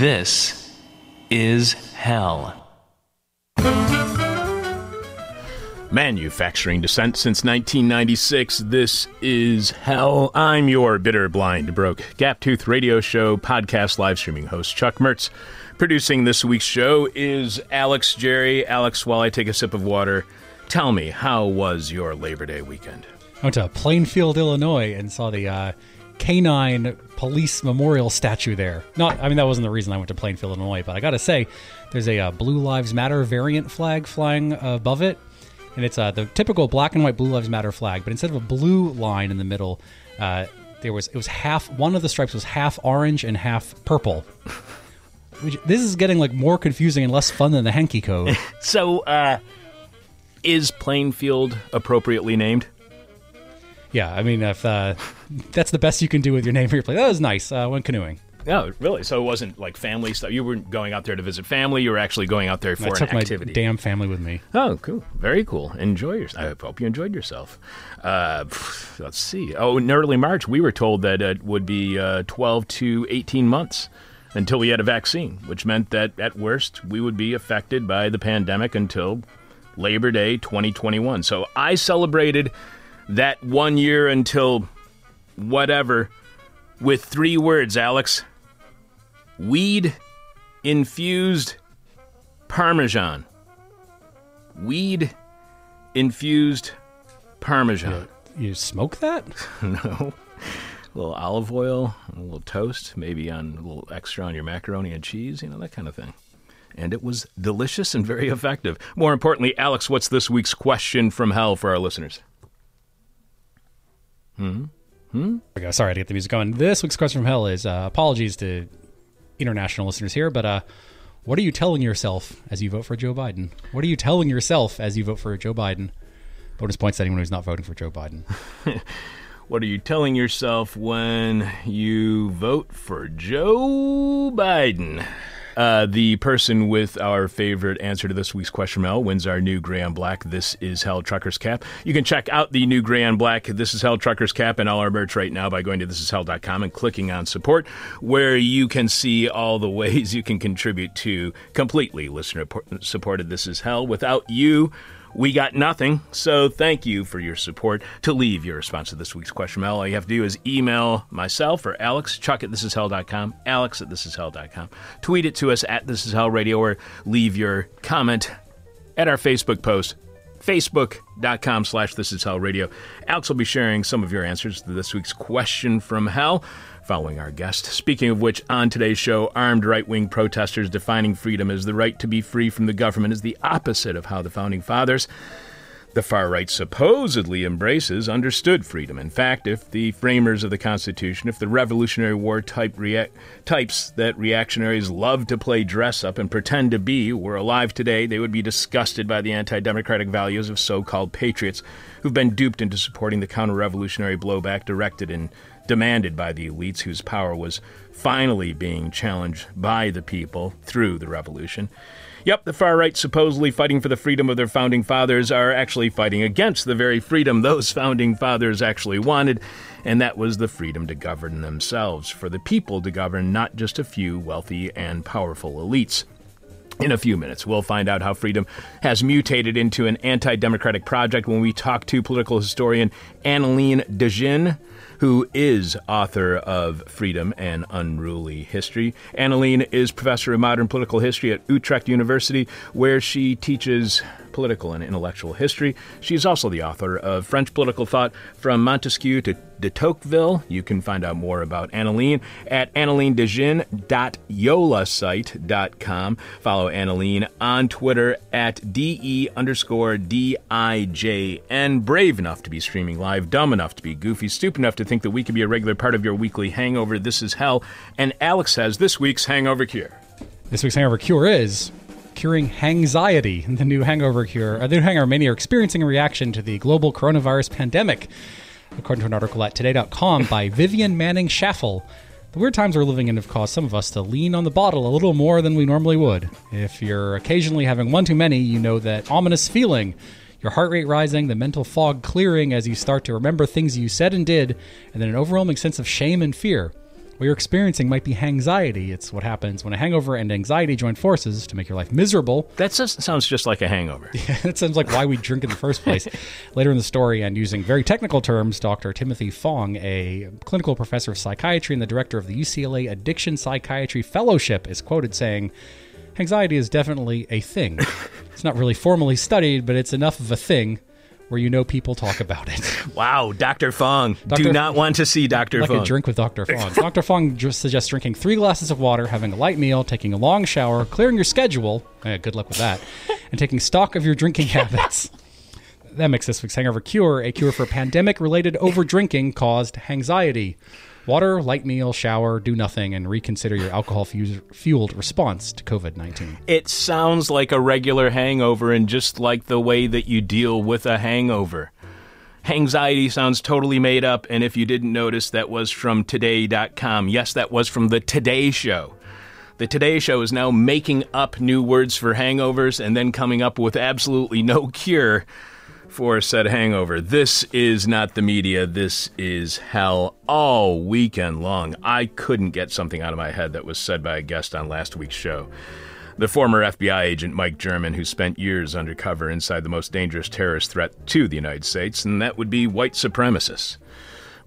This is hell. Manufacturing dissent since 1996, this is hell. I'm your bitter, blind, broke, gap-toothed radio show podcast live streaming host, Chuck Mertz. Producing this week's show is Alex Jerry. Alex, while I take a sip of water, tell me, how was your Labor Day weekend? I went to Plainfield, Illinois, and saw the canine police memorial statue there. That wasn't the reason I went to Plainfield, Illinois, but I gotta say, there's a Blue Lives Matter variant flag flying above it, and it's the typical black and white Blue Lives Matter flag, but instead of a blue line in the middle, one of the stripes was half orange and half purple. This is getting more confusing and less fun than the Henke Code. So, is Plainfield appropriately named? Yeah, if that's the best you can do with your name for your place. That was nice. I went canoeing. Oh, really? So it wasn't family stuff? You weren't going out there to visit family? You were actually going out there for an activity? I took my damn family with me. Oh, cool. Very cool. Enjoy yourself. I hope you enjoyed yourself. Let's see. Oh, in early March, we were told that it would be 12 to 18 months until we had a vaccine, which meant that, at worst, we would be affected by the pandemic until Labor Day 2021. So I celebrated that 1 year until whatever with three words, Alex. Weed-infused Parmesan. Weed-infused Parmesan. You smoke that? No. A little olive oil, a little toast, maybe a little extra on your macaroni and cheese, that kind of thing. And it was delicious and very effective. More importantly, Alex, what's this week's question from hell for our listeners? Sorry, I had to get the music going. This week's question from hell is, apologies to international listeners here, but what are you telling yourself as you vote for Joe Biden? What are you telling yourself as you vote for Joe Biden? Bonus points to anyone who's not voting for Joe Biden. What are you telling yourself when you vote for Joe Biden? The person with our favorite answer to this week's question from hell wins our new gray and black This Is Hell Trucker's Cap. You can check out the new gray and black This Is Hell Trucker's Cap and all our merch right now by going to thisishell.com and clicking on support, where you can see all the ways you can contribute to completely listener-supported This Is Hell. Without you, we got nothing, so thank you for your support. To leave your response to this week's question, all you have to do is email myself or Alex, chuck@thisishell.com, alex@thisishell.com. Tweet it to us @thisishellradio, or leave your comment at our Facebook post, facebook.com/thisishellradio. Alex will be sharing some of your answers to this week's question from hell following our guest. Speaking of which, on today's show, armed right-wing protesters defining freedom as the right to be free from the government is the opposite of how the Founding Fathers, the far right supposedly embraces, understood freedom. In fact, if the framers of the Constitution, if the Revolutionary War types that reactionaries love to play dress-up and pretend to be were alive today, they would be disgusted by the anti-democratic values of so-called patriots who've been duped into supporting the counter-revolutionary blowback directed and demanded by the elites whose power was finally being challenged by the people through the revolution. Yep, the far right supposedly fighting for the freedom of their founding fathers are actually fighting against the very freedom those founding fathers actually wanted, and that was the freedom to govern themselves, for the people to govern, not just a few wealthy and powerful elites. In a few minutes, we'll find out how freedom has mutated into an anti-democratic project when we talk to political historian Annelien de Dijn, who is author of Freedom and Unruly History. Annelien is professor of modern political history at Utrecht University, where she teaches political and intellectual history. She's also the author of French Political Thought from Montesquieu to de Tocqueville. You can find out more about Annelien at anneliendedijn.yolasite.com. Follow Annelien on Twitter at DE_DIJN. Brave enough to be streaming live, dumb enough to be goofy, stupid enough to think that we could be a regular part of your weekly hangover. This is hell. And Alex has this week's hangover cure. This week's hangover cure is curing hangxiety, the new hangover cure. The new hangover many are experiencing a reaction to the global coronavirus pandemic, according to an article at today.com by Vivian Manning Schaffel. The weird times we're living in have caused some of us to lean on the bottle a little more than we normally would. If you're occasionally having one too many, you know that ominous feeling. Your heart rate rising, the mental fog clearing as you start to remember things you said and did, and then an overwhelming sense of shame and fear. what you're experiencing might be hangxiety. It's what happens when a hangover and anxiety join forces to make your life miserable. That sounds just like a hangover. Yeah, that sounds like why we drink in the first place. Later in the story, and using very technical terms, Dr. Timothy Fong, a clinical professor of psychiatry and the director of the UCLA Addiction Psychiatry Fellowship, is quoted saying, "Anxiety is definitely a thing. It's not really formally studied, but it's enough of a thing where you know people talk about it." Wow, Dr. Fong. Do not want to see Dr. Fong. Like a drink with Dr. Fong. Dr. Fong just suggests drinking 3 glasses of water, having a light meal, taking a long shower, clearing your schedule, good luck with that, and taking stock of your drinking habits. That makes this week's hangover cure a cure for pandemic-related overdrinking caused anxiety. Water, light meal, shower, do nothing, and reconsider your alcohol-fueled response to COVID-19. It sounds like a regular hangover and just like the way that you deal with a hangover. Anxiety sounds totally made up, and if you didn't notice, that was from Today.com. Yes, that was from the Today Show. The Today Show is now making up new words for hangovers and then coming up with absolutely no cure for said hangover. This is not the media. This is hell all weekend long. I couldn't get something out of my head that was said by a guest on last week's show. The former FBI agent Mike German, who spent years undercover inside the most dangerous terrorist threat to the United States, and that would be white supremacists.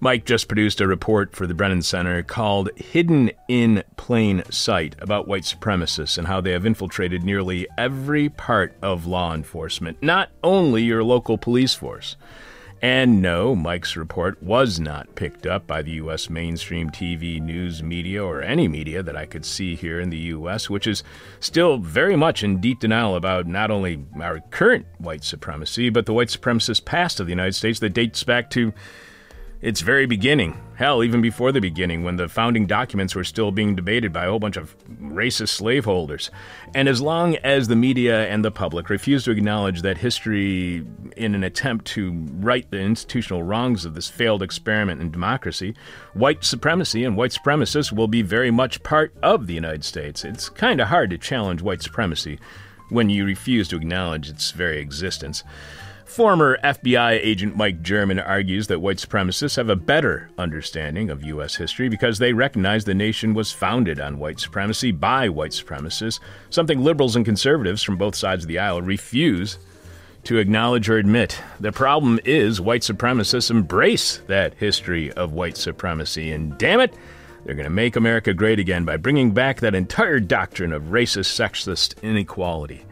Mike just produced a report for the Brennan Center called Hidden in Plain Sight about white supremacists and how they have infiltrated nearly every part of law enforcement, not only your local police force. And no, Mike's report was not picked up by the U.S. mainstream TV news media or any media that I could see here in the U.S., which is still very much in deep denial about not only our current white supremacy, but the white supremacist past of the United States that dates back to its very beginning. Hell, even before the beginning, when the founding documents were still being debated by a whole bunch of racist slaveholders. And as long as the media and the public refuse to acknowledge that history in an attempt to right the institutional wrongs of this failed experiment in democracy, white supremacy and white supremacists will be very much part of the United States. It's kind of hard to challenge white supremacy when you refuse to acknowledge its very existence. Former FBI agent Mike German argues that white supremacists have a better understanding of U.S. history because they recognize the nation was founded on white supremacy by white supremacists, something liberals and conservatives from both sides of the aisle refuse to acknowledge or admit. The problem is white supremacists embrace that history of white supremacy, and damn it, they're going to make America great again by bringing back that entire doctrine of racist, sexist inequality.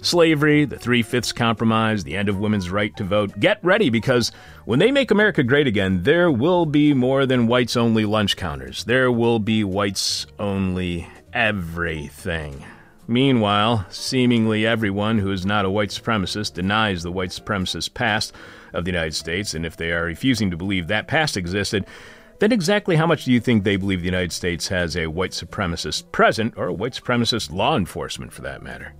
Slavery, the Three-Fifths Compromise, the end of women's right to vote. Get ready, because when they make America great again, there will be more than whites-only lunch counters. There will be whites-only everything. Meanwhile, seemingly everyone who is not a white supremacist denies the white supremacist past of the United States, and if they are refusing to believe that past existed, then exactly how much do you think they believe the United States has a white supremacist present, or a white supremacist law enforcement for that matter?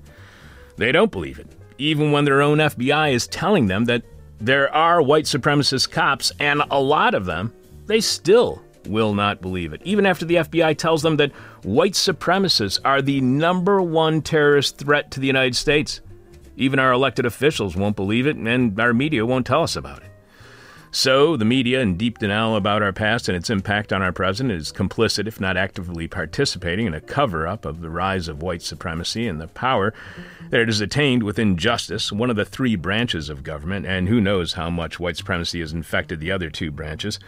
They don't believe it, even when their own FBI is telling them that there are white supremacist cops, and a lot of them. They still will not believe it, even after the FBI tells them that white supremacists are the #1 terrorist threat to the United States. Even our elected officials won't believe it, and our media won't tell us about it. So the media, in deep denial about our past and its impact on our present, is complicit, if not actively participating, in a cover-up of the rise of white supremacy and the power that it has attained within justice, one of the 3 branches of government, and who knows how much white supremacy has infected the other 2 branches.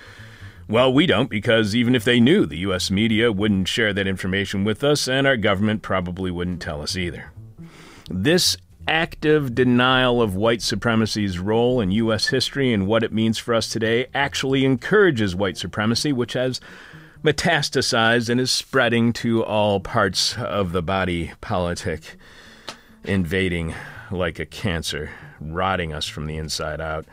Well, we don't, because even if they knew, the U.S. media wouldn't share that information with us, and our government probably wouldn't tell us either. This active denial of white supremacy's role in U.S. history and what it means for us today actually encourages white supremacy, which has metastasized and is spreading to all parts of the body politic, invading like a cancer, rotting us from the inside out.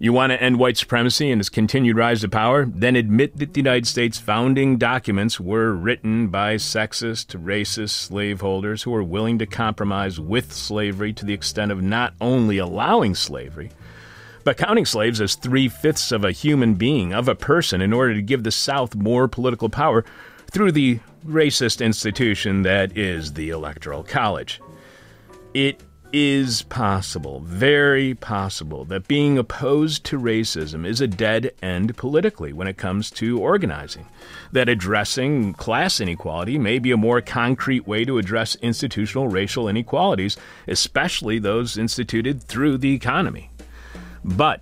You want to end white supremacy and its continued rise to power? Then admit that the United States founding documents were written by sexist, racist slaveholders who were willing to compromise with slavery to the extent of not only allowing slavery, but counting slaves as 3/5 of a human being, of a person, in order to give the South more political power through the racist institution that is the Electoral College. It is possible, very possible, that being opposed to racism is a dead end politically when it comes to organizing, that addressing class inequality may be a more concrete way to address institutional racial inequalities, especially those instituted through the economy. But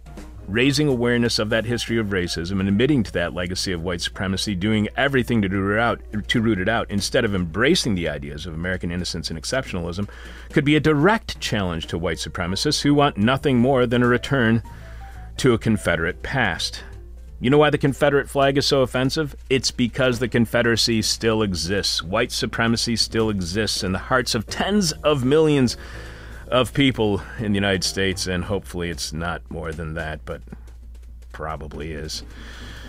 raising awareness of that history of racism and admitting to that legacy of white supremacy, doing everything to root it out, instead of embracing the ideas of American innocence and exceptionalism, could be a direct challenge to white supremacists who want nothing more than a return to a Confederate past. You know why the Confederate flag is so offensive? It's because the Confederacy still exists. White supremacy still exists in the hearts of tens of millions of people in the United States, and hopefully it's not more than that, but probably is.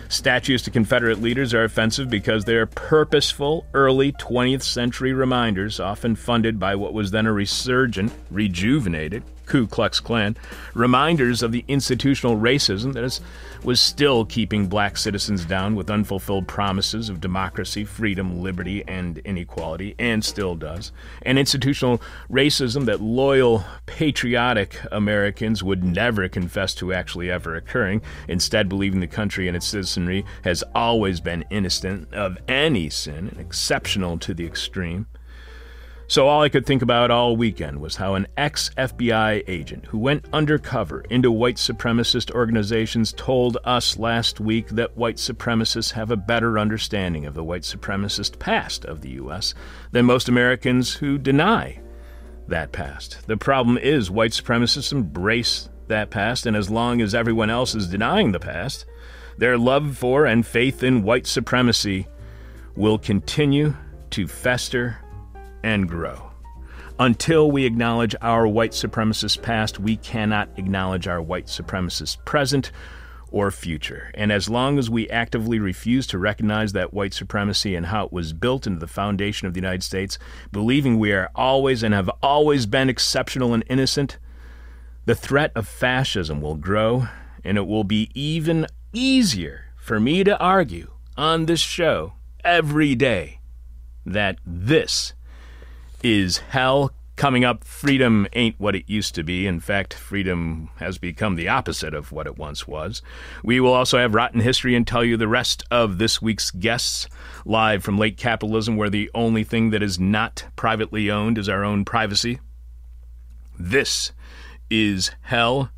Statues to Confederate leaders are offensive because they are purposeful, early 20th century reminders, often funded by what was then a resurgent, rejuvenated Ku Klux Klan, reminders of the institutional racism that was still keeping black citizens down with unfulfilled promises of democracy, freedom, liberty, and inequality, and still does, and institutional racism that loyal, patriotic Americans would never confess to actually ever occurring, instead believing the country and its citizenry has always been innocent of any sin and exceptional to the extreme. So all I could think about all weekend was how an ex-FBI agent who went undercover into white supremacist organizations told us last week that white supremacists have a better understanding of the white supremacist past of the U.S. than most Americans who deny that past. The problem is white supremacists embrace that past, and as long as everyone else is denying the past, their love for and faith in white supremacy will continue to fester and grow. Until we acknowledge our white supremacist past, we cannot acknowledge our white supremacist present or future. And as long as we actively refuse to recognize that white supremacy and how it was built into the foundation of the United States, believing we are always and have always been exceptional and innocent, the threat of fascism will grow, and it will be even easier for me to argue on this show every day that this is hell. Coming up, freedom ain't what it used to be. In fact, freedom has become the opposite of what it once was. We will also have Rotten History and tell you the rest of this week's guests, live from late capitalism, where the only thing that is not privately owned is our own privacy. This is hell.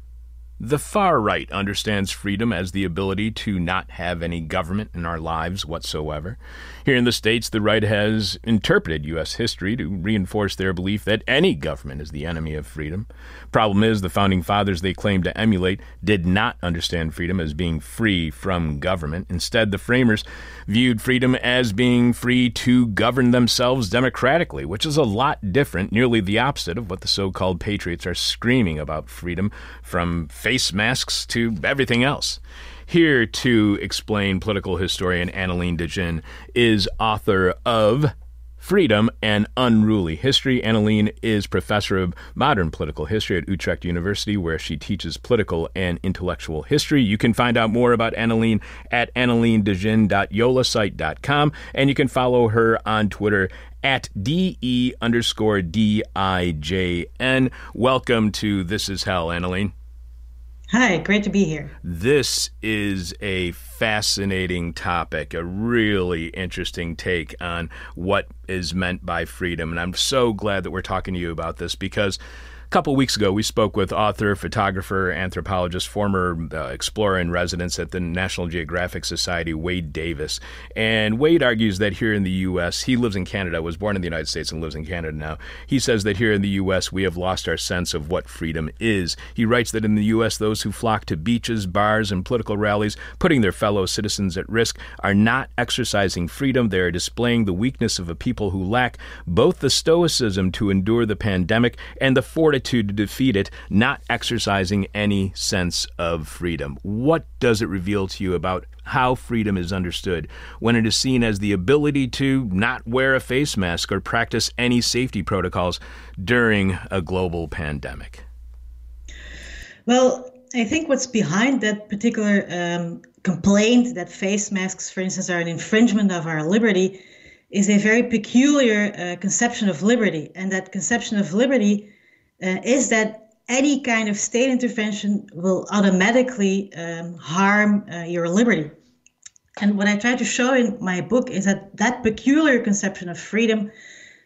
The far right understands freedom as the ability to not have any government in our lives whatsoever. Here in the States, the right has interpreted U.S. history to reinforce their belief that any government is the enemy of freedom. Problem is, the Founding Fathers they claim to emulate did not understand freedom as being free from government. Instead, the framers viewed freedom as being free to govern themselves democratically, which is a lot different, nearly the opposite of what the so-called patriots are screaming about freedom from face masks to everything else. Here to explain, political historian Annelien de Dijn is author of Freedom and Unruly History. Annelien is professor of modern political history at Utrecht University, where she teaches political and intellectual history. You can find out more about Annelien at anneliendedijn.yolasite.com, and you can follow her on Twitter at DE_DIJN. Welcome to This Is Hell, Annelien. Hi, great to be here. This is a fascinating topic, a really interesting take on what is meant by freedom. And I'm so glad that we're talking to you about this, because a couple weeks ago we spoke with author, photographer, anthropologist, former explorer in residence at the National Geographic Society, Wade Davis. And Wade argues that here in the U.S., he lives in Canada, was born in the United States and lives in Canada now. He says that here in the U.S., we have lost our sense of what freedom is. He writes that in the U.S., those who flock to beaches, bars, and political rallies, putting their fellow citizens at risk, are not exercising freedom. They are displaying the weakness of a people who lack both the stoicism to endure the pandemic and the fortitude to defeat it, not exercising any sense of freedom. What does it reveal to you about how freedom is understood when it is seen as the ability to not wear a face mask or practice any safety protocols during a global pandemic? Well, I think what's behind that particular complaint that face masks, for instance, are an infringement of our liberty is a very peculiar conception of liberty. And that conception of liberty is that any kind of state intervention will automatically harm your liberty. And what I try to show in my book is that that peculiar conception of freedom,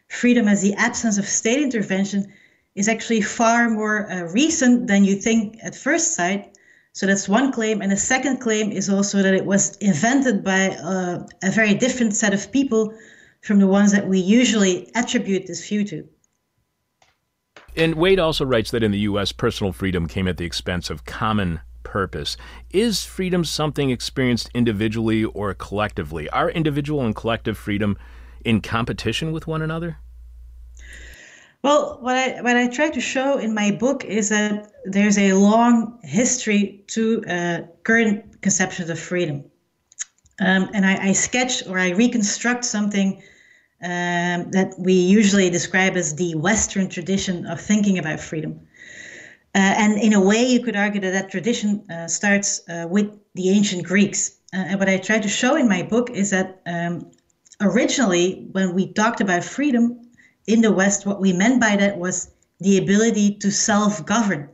freedom as the absence of state intervention, is actually far more recent than you think at first sight. So that's one claim. And the second claim is also that it was invented by a very different set of people from the ones that we usually attribute this view to. And Wade also writes that in the U.S., personal freedom came at the expense of common purpose. Is freedom something experienced individually or collectively? Are individual and collective freedom in competition with one another? Well, what I try to show in my book is that there's a long history to current conceptions of freedom. And I sketch or I reconstruct something that we usually describe as the Western tradition of thinking about freedom. And in a way, you could argue that that tradition starts with the ancient Greeks. And what I try to show in my book is that originally, when we talked about freedom in the West, what we meant by that was the ability to self-govern.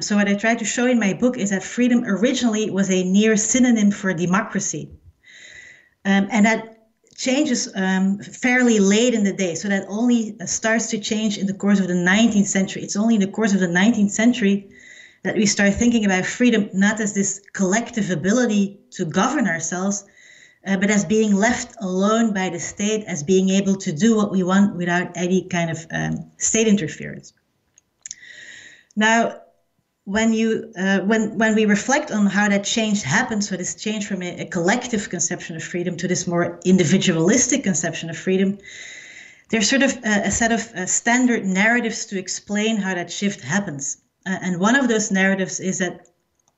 So what I try to show in my book is that freedom originally was a near synonym for democracy. And that changes fairly late in the day. So that only starts to change in the course of the 19th century. It's only in the course of the 19th century that we start thinking about freedom not as this collective ability to govern ourselves, but as being left alone by the state, as being able to do what we want without any kind of state interference. Now, when we reflect on how that change happened, so this change from a collective conception of freedom to this more individualistic conception of freedom, there's sort of a set of standard narratives to explain how that shift happens. And one of those narratives is that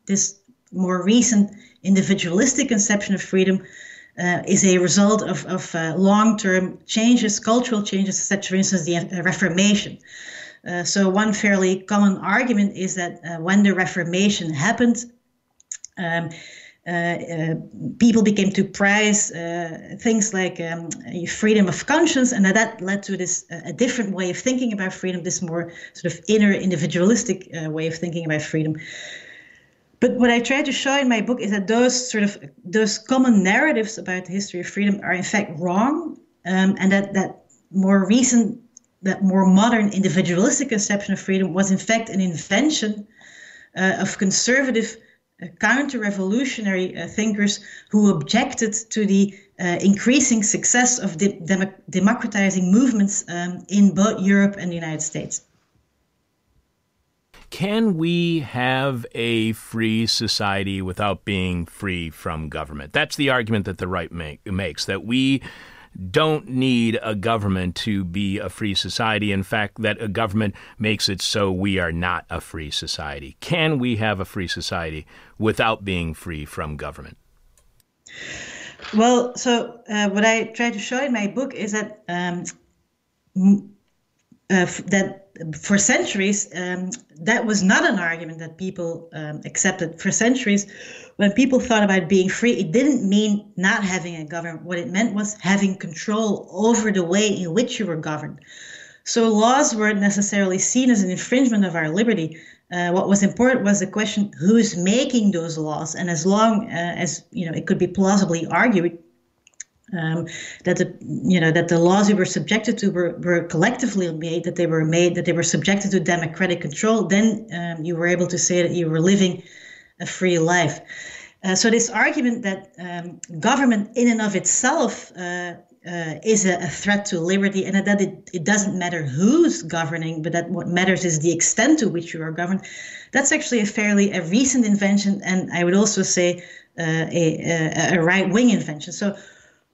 this more recent individualistic conception of freedom is a result of long-term changes, cultural changes, such, for instance, the Reformation. So one fairly common argument is that when the Reformation happened, people became to prize things like freedom of conscience, and that led to this a different way of thinking about freedom, this more sort of inner individualistic way of thinking about freedom. But what I try to show in my book is that those common narratives about the history of freedom are in fact wrong, and that more modern individualistic conception of freedom was in fact an invention of conservative counter-revolutionary thinkers who objected to the increasing success of democratizing movements in both Europe and the United States. Can we have a free society without being free from government? That's the argument that the right makes, that we don't need a government to be a free society. In fact, that a government makes it so we are not a free society. Can we have a free society without being free from government? Well, so what I try to show in my book is that that for centuries, that was not an argument that people accepted. For centuries, when people thought about being free, it didn't mean not having a government. What it meant was having control over the way in which you were governed. So laws weren't necessarily seen as an infringement of our liberty. What was important was the question, who's making those laws? And as long as it could be plausibly argued that the laws we were subjected to were collectively made, that they were subjected to democratic control, then you were able to say that you were living a free life. So this argument that government in and of itself is a threat to liberty, and that it doesn't matter who's governing, but that what matters is the extent to which you are governed, that's actually a fairly recent invention, and I would also say a right-wing invention. So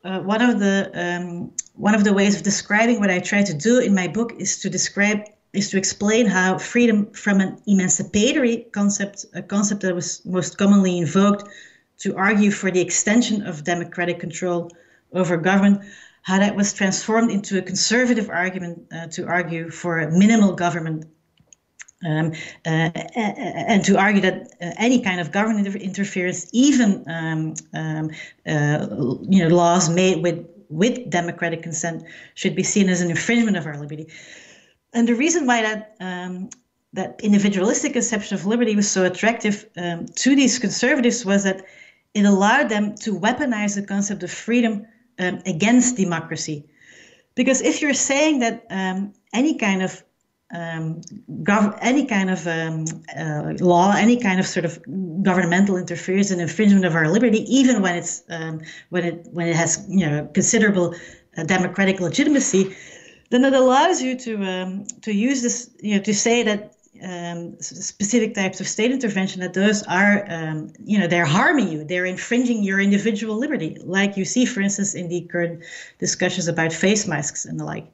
one of the ways of describing what I try to do in my book is to explain how freedom from an emancipatory concept, a concept that was most commonly invoked to argue for the extension of democratic control over government, how that was transformed into a conservative argument to argue for a minimal government, and to argue that any kind of government interference, even laws made with democratic consent, should be seen as an infringement of our liberty. And the reason why that individualistic conception of liberty was so attractive to these conservatives was that it allowed them to weaponize the concept of freedom against democracy. Because if you're saying that any kind of law, any kind of sort of governmental interference and infringement of our liberty, even when it's when it has, you know, considerable democratic legitimacy, then it allows you to use this, you know, to say that specific types of state intervention, that those are, you know, they're harming you, they're infringing your individual liberty, like you see, for instance, in the current discussions about face masks and the like.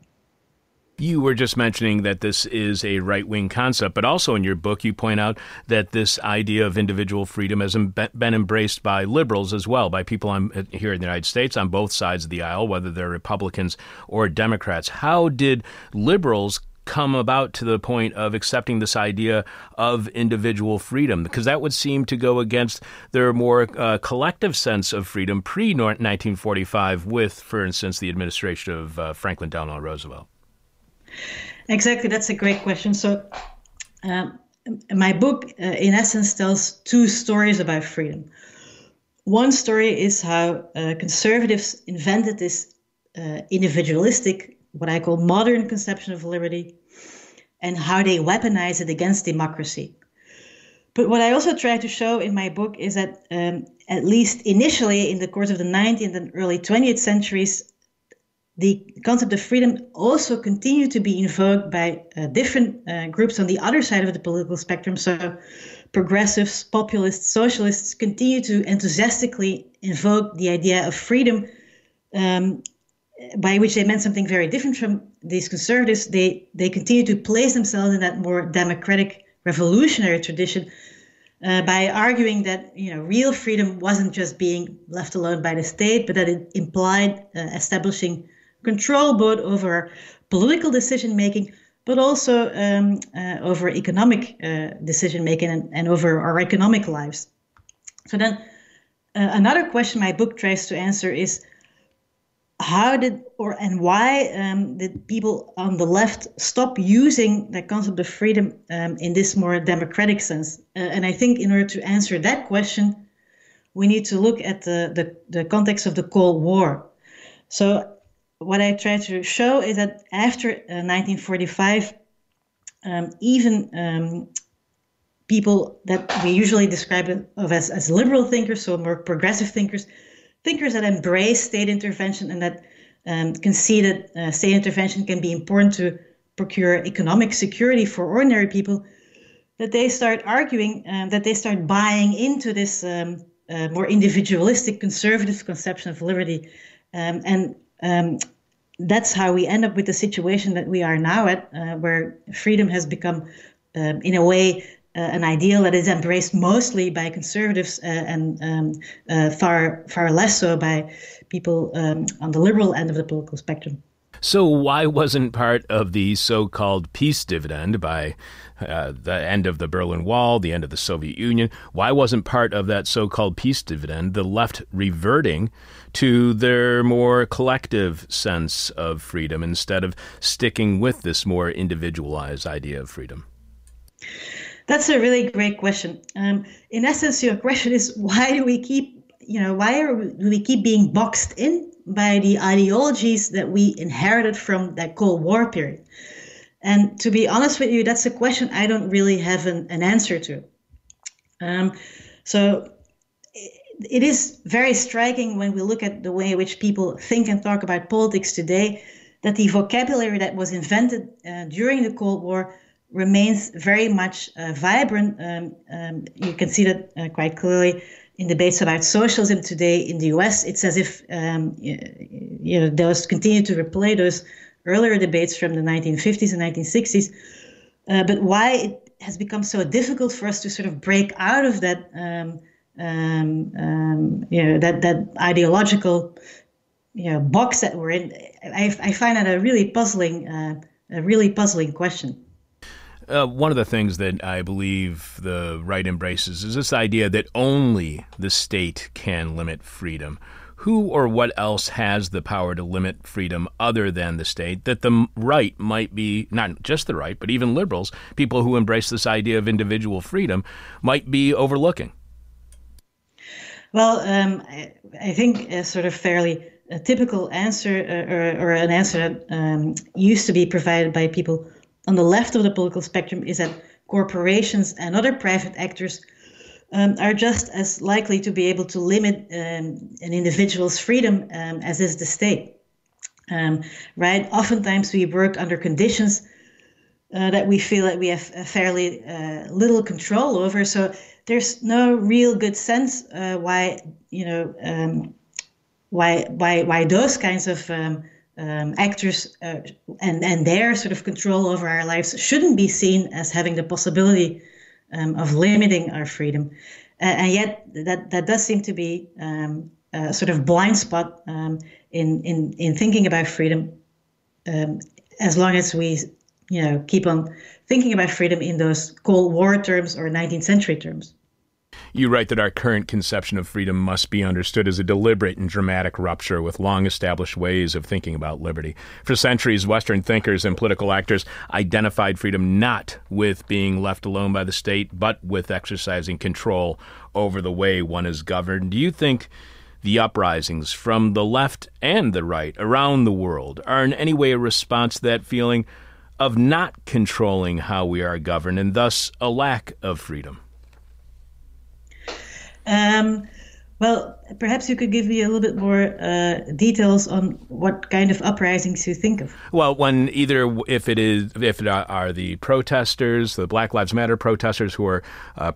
You were just mentioning that this is a right-wing concept, but also in your book you point out that this idea of individual freedom has been embraced by liberals as well, by people here in the United States on both sides of the aisle, whether they're Republicans or Democrats. How did liberals come about to the point of accepting this idea of individual freedom? Because that would seem to go against their more collective sense of freedom pre-1945 with, for instance, the administration of Franklin Delano Roosevelt. Exactly. That's a great question. So my book, in essence, tells two stories about freedom. One story is how conservatives invented this individualistic, what I call modern conception of liberty, and how they weaponize it against democracy. But what I also try to show in my book is that at least initially in the course of the 19th and early 20th centuries, the concept of freedom also continued to be invoked by different groups on the other side of the political spectrum. So progressives, populists, socialists continue to enthusiastically invoke the idea of freedom, by which they meant something very different from these conservatives. They continue to place themselves in that more democratic, revolutionary tradition by arguing that, you know, real freedom wasn't just being left alone by the state, but that it implied establishing control both over political decision making, but also over economic decision making and over our economic lives. So then, another question my book tries to answer is, how did why did people on the left stop using that concept of freedom in this more democratic sense? And I think in order to answer that question, we need to look at the context of the Cold War. So what I try to show is that after 1945, even people that we usually describe of as liberal thinkers, so more progressive thinkers that embrace state intervention and that can see that state intervention can be important to procure economic security for ordinary people, that they start arguing, that they start buying into this more individualistic conservative conception of liberty. That's how we end up with the situation that we are now at, where freedom has become, in a way, an ideal that is embraced mostly by conservatives and far less so by people on the liberal end of the political spectrum. So why wasn't part of the so-called peace dividend by the end of the Berlin Wall, the end of the Soviet Union, why wasn't part of that so-called peace dividend the left reverting to their more collective sense of freedom instead of sticking with this more individualized idea of freedom? That's a really great question. In essence, your question is, why do we keep being boxed in by the ideologies that we inherited from that Cold War period? And to be honest with you, that's a question I don't really have an answer to. So it is very striking when we look at the way in which people think and talk about politics today, that the vocabulary that was invented during the Cold War remains very much vibrant. You can see that quite clearly in debates about socialism today in the US. It's as if those continue to replay those earlier debates from the 1950s and 1960s. But why it has become so difficult for us to sort of break out of that, that ideological, box that we're in, I find that a really puzzling question. one of the things that I believe the right embraces is this idea that only the state can limit freedom. Who or what else has the power to limit freedom other than the state, that the right might be, not just the right, but even liberals, people who embrace this idea of individual freedom, might be overlooking? Well, I think a sort of fairly typical answer or an answer that used to be provided by people on the left of the political spectrum is that corporations and other private actors are just as likely to be able to limit an individual's freedom as is the state, right? Oftentimes we work under conditions that we feel that we have fairly little control over. So there's no real good sense why those kinds of actors and their sort of control over our lives shouldn't be seen as having the possibility of limiting our freedom. And yet that does seem to be a sort of blind spot in thinking about freedom, as long as we keep on thinking about freedom in those Cold War terms or 19th century terms. You write that our current conception of freedom must be understood as a deliberate and dramatic rupture with long-established ways of thinking about liberty. For centuries, Western thinkers and political actors identified freedom not with being left alone by the state, but with exercising control over the way one is governed. Do you think the uprisings from the left and the right around the world are in any way a response to that feeling of not controlling how we are governed, and thus a lack of freedom? Well, perhaps you could give me a little bit more details on what kind of uprisings you think of. Well, when if it are the protesters, the Black Lives Matter protesters who are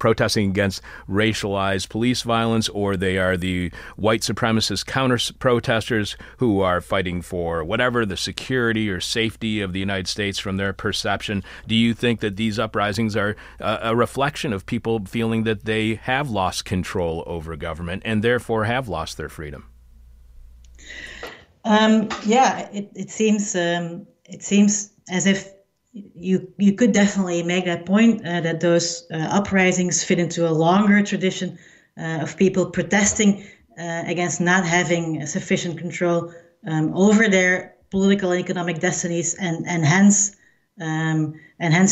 protesting against racialized police violence, or they are the white supremacist counter-protesters who are fighting for whatever the security or safety of the United States from their perception, do you think that these uprisings are a reflection of people feeling that they have lost control over government and therefore have lost their freedom? It seems as if you could definitely make that point that those uprisings fit into a longer tradition of people protesting against not having sufficient control over their political and economic destinies, and hence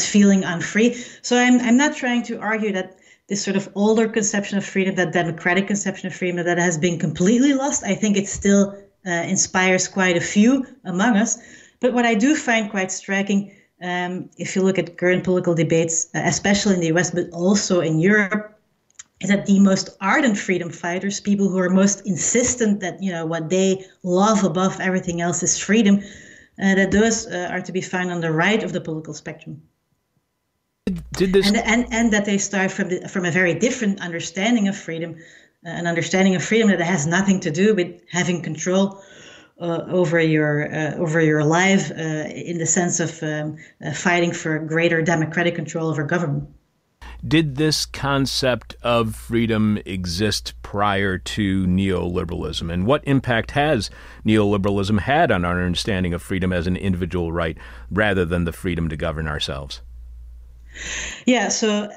feeling unfree. So I'm not trying to argue that this sort of older conception of freedom, that democratic conception of freedom, that has been completely lost. I think it still inspires quite a few among us. But what I do find quite striking, if you look at current political debates, especially in the US, but also in Europe, is that the most ardent freedom fighters, people who are most insistent that what they love above everything else is freedom, that those are to be found on the right of the political spectrum. And that they start from a very different understanding of freedom, an understanding of freedom that has nothing to do with having control over your life in the sense of fighting for greater democratic control over government. Did this concept of freedom exist prior to neoliberalism? And what impact has neoliberalism had on our understanding of freedom as an individual right rather than the freedom to govern ourselves? Yeah, so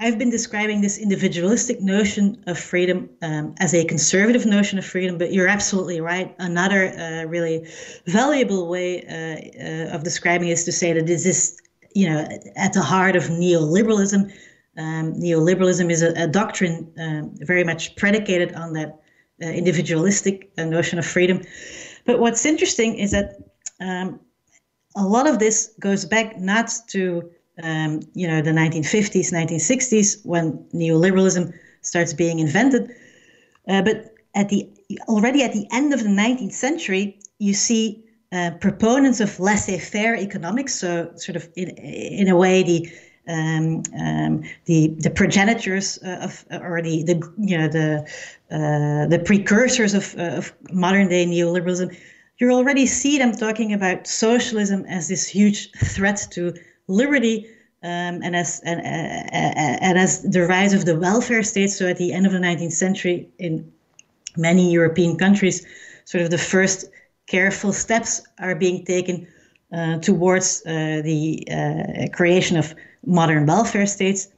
I've been describing this individualistic notion of freedom as a conservative notion of freedom, but you're absolutely right. Another really valuable way of describing it is to say that this is, at the heart of neoliberalism. Neoliberalism is a doctrine very much predicated on that individualistic notion of freedom. But what's interesting is that a lot of this goes back not to the 1950s, 1960s, when neoliberalism starts being invented. But already at the end of the 19th century, you see proponents of laissez-faire economics. So sort of in a way, the progenitors the precursors of modern day neoliberalism. You already see them talking about socialism as this huge threat to liberty, and as the rise of the welfare state. So at the end of the 19th century, in many European countries, sort of the first careful steps are being taken towards the creation of modern welfare states.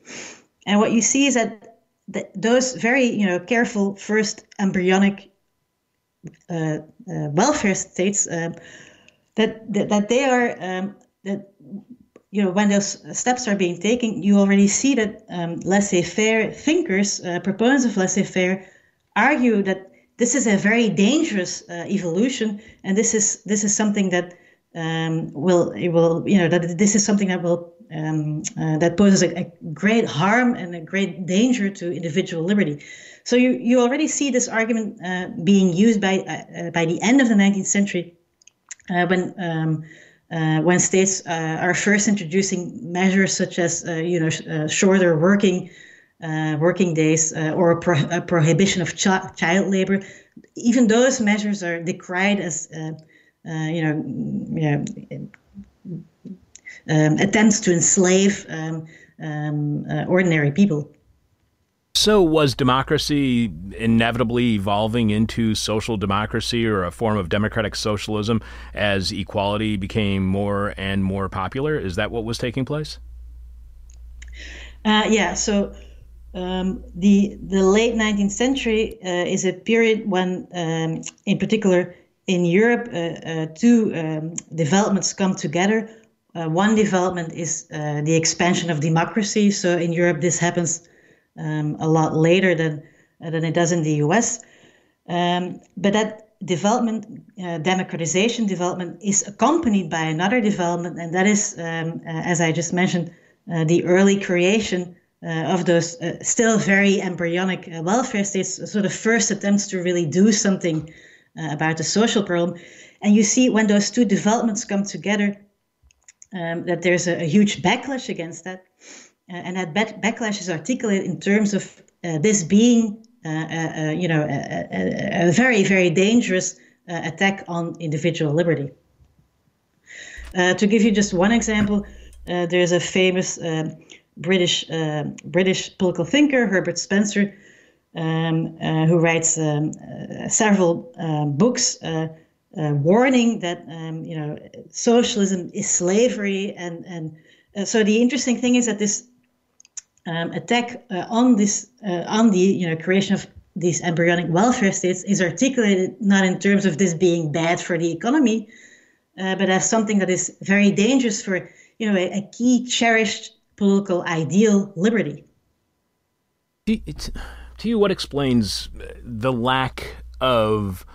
And what you see is that those very, careful first embryonic welfare states, that they are, when those steps are being taken, you already see that laissez-faire thinkers, proponents of laissez-faire, argue that this is a very dangerous evolution, and this is something that that poses a great harm and a great danger to individual liberty. So you already see this argument being used by the end of the 19th century, when states are first introducing measures such as shorter working days or a prohibition of child labor. Even those measures are decried as attempts to enslave ordinary people. So was democracy inevitably evolving into social democracy or a form of democratic socialism as equality became more and more popular? Is that what was taking place? Yeah. So the late 19th century is a period when, in particular in Europe, two developments come together. One development is the expansion of democracy. So in Europe, this happens a lot later than it does in the US. But that development, democratization development, is accompanied by another development, and that is, as I just mentioned, the early creation of those still very embryonic welfare states, so the first attempts to really do something about the social problem. And you see when those two developments come together, that there's a huge backlash against that. And that backlash is articulated in terms of this being, a very, very dangerous attack on individual liberty. To give you just one example, there's a famous British political thinker, Herbert Spencer, who writes several books warning that socialism is slavery, and so the interesting thing is that this attack on the creation of these embryonic welfare states is articulated not in terms of this being bad for the economy, but as something that is very dangerous for a key cherished political ideal, liberty. To you, what explains the lack of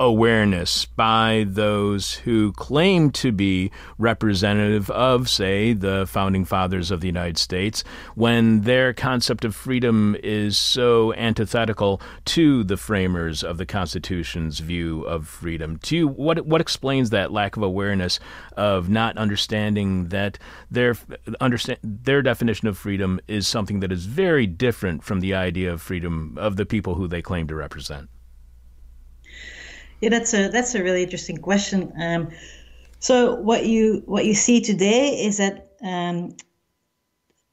awareness by those who claim to be representative of, say, the founding fathers of the United States, when their concept of freedom is so antithetical to the framers of the Constitution's view of freedom? To you, what explains that lack of awareness of not understanding that their definition of freedom is something that is very different from the idea of freedom of the people who they claim to represent? Yeah, that's a really interesting question. So what you see today is that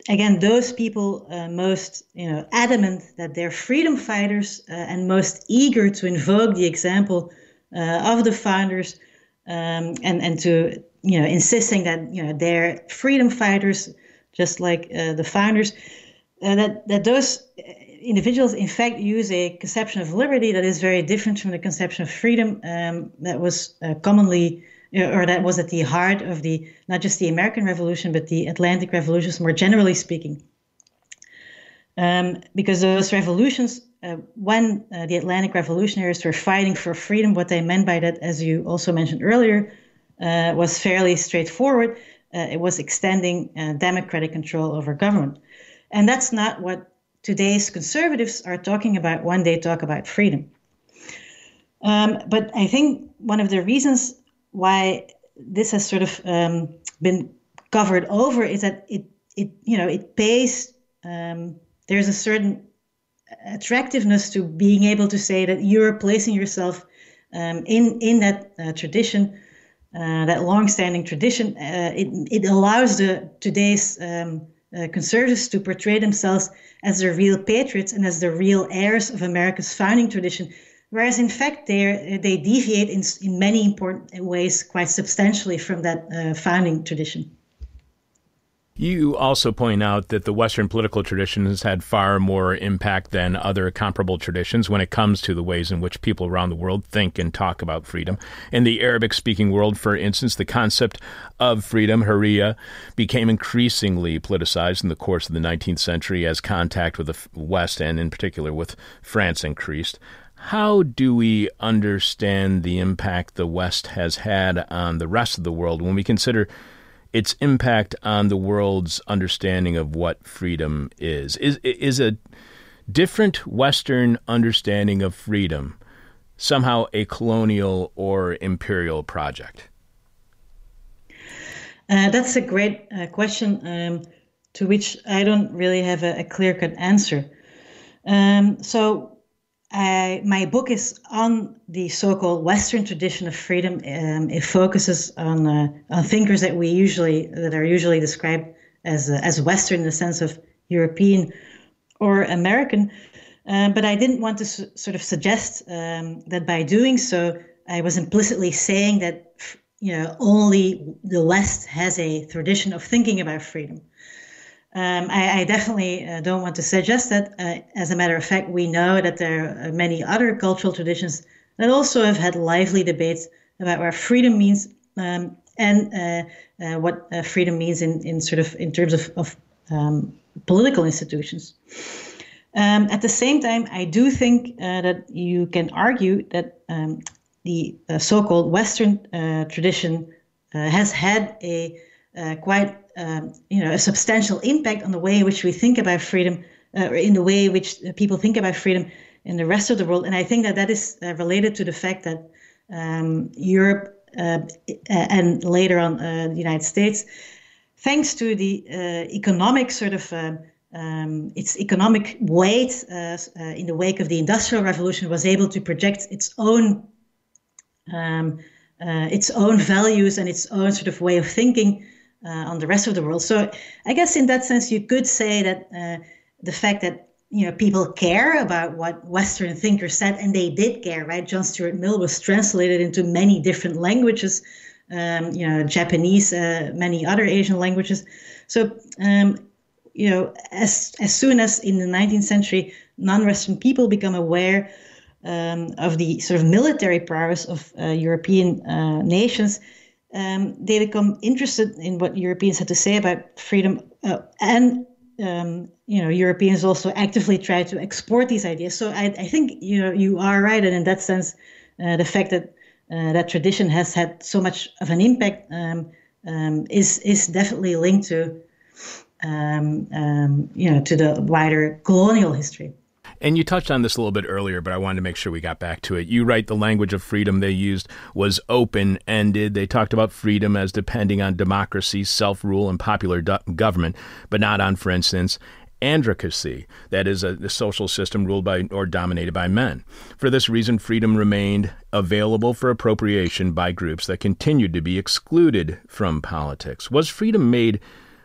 again, those people most adamant that they're freedom fighters and most eager to invoke the example of the founders and to insisting that they're freedom fighters just like the founders, that those individuals, in fact, use a conception of liberty that is very different from the conception of freedom that was commonly, or that was at the heart of not just the American Revolution, but the Atlantic revolutions more generally speaking. Because those revolutions, when the Atlantic revolutionaries were fighting for freedom, what they meant by that, as you also mentioned earlier, was fairly straightforward. It was extending democratic control over government. And that's not what today's conservatives are talking about when they talk about freedom. But I think one of the reasons why this has sort of been covered over is that it pays. There's a certain attractiveness to being able to say that you're placing yourself in that tradition, that long-standing tradition. It allows today's conservatives to portray themselves as the real patriots and as the real heirs of America's founding tradition, whereas in fact they deviate in many important ways quite substantially from that founding tradition. You also point out that the Western political tradition has had far more impact than other comparable traditions when it comes to the ways in which people around the world think and talk about freedom. In the Arabic-speaking world, for instance, the concept of freedom, Hurriya, became increasingly politicized in the course of the 19th century as contact with the West and in particular with France increased. How do we understand the impact the West has had on the rest of the world when we consider its impact on the world's understanding of what freedom is? Is a different Western understanding of freedom somehow a colonial or imperial project? That's a great question to which I don't really have a clear-cut answer. My book is on the so-called Western tradition of freedom. It focuses on thinkers that are usually described as Western in the sense of European or American. But I didn't want to sort of suggest that by doing so, I was implicitly saying that only the West has a tradition of thinking about freedom. I definitely don't want to suggest that. As a matter of fact, we know that there are many other cultural traditions that also have had lively debates about what freedom means and what freedom means in terms of political institutions. At the same time, I do think that you can argue that the so-called Western tradition has had a quite a substantial impact on the way in which we think about freedom, in the way in which people think about freedom in the rest of the world. And I think that is related to the fact that Europe and later on the United States, thanks to the economic sort of its economic weight in the wake of the Industrial Revolution, was able to project its own values and its own sort of way of thinking on the rest of the world. So I guess in that sense, you could say that the fact that people care about what Western thinkers said, and they did care, right? John Stuart Mill was translated into many different languages, Japanese, many other Asian languages. So as soon as in the 19th century, non-Western people become aware of the sort of military prowess of European nations. They become interested in what Europeans had to say about freedom, and Europeans also actively try to export these ideas. So I think you are right, and in that sense, the fact that that tradition has had so much of an impact is definitely linked to to the wider colonial history. And you touched on this a little bit earlier, but I wanted to make sure we got back to it. You write the language of freedom they used was open-ended. They talked about freedom as depending on democracy, self-rule, and popular government, but not on, for instance, androcacy, that is a social system ruled by or dominated by men. For this reason, freedom remained available for appropriation by groups that continued to be excluded from politics. Was freedom made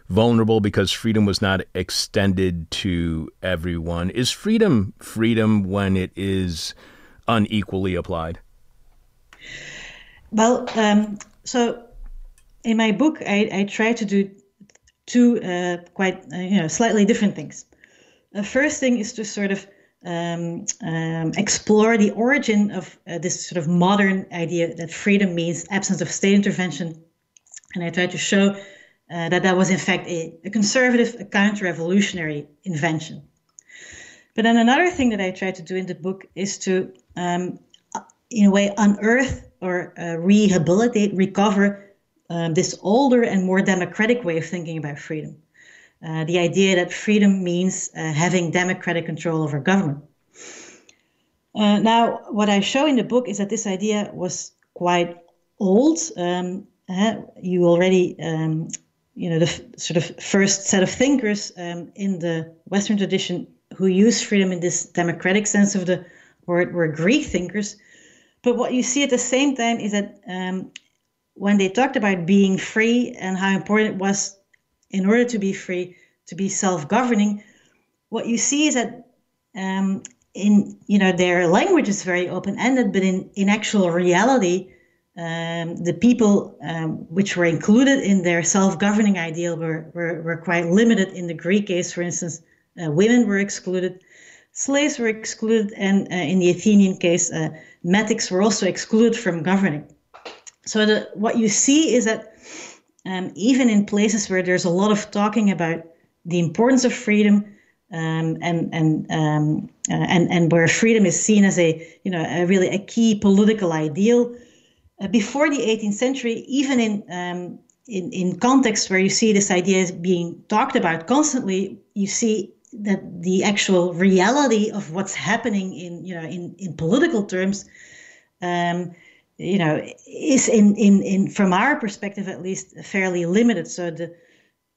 vulnerable because freedom was not extended to everyone? Is freedom when it is unequally applied? Well, so in my book, I try to do two slightly different things. The first thing is to sort of explore the origin of this sort of modern idea that freedom means absence of state intervention. And I try to show that was in fact a conservative, a counter-revolutionary invention. But then another thing that I try to do in the book is to, in a way, unearth or recover this older and more democratic way of thinking about freedom. The idea that freedom means having democratic control over government. Now, what I show in the book is that this idea was quite old. You already... the sort of first set of thinkers in the Western tradition who used freedom in this democratic sense of the word were Greek thinkers. But what you see at the same time is that when they talked about being free and how important it was in order to be free, to be self-governing, what you see is that their language is very open-ended, but in actual reality, the people which were included in their self-governing ideal were quite limited. In the Greek case, for instance, women were excluded, slaves were excluded, and in the Athenian case, metics were also excluded from governing. So what you see is that even in places where there's a lot of talking about the importance of freedom, and where freedom is seen as a key political ideal, before the 18th century, even in contexts where you see this idea being talked about constantly, you see that the actual reality of what's happening in political terms, is in from our perspective at least fairly limited. So to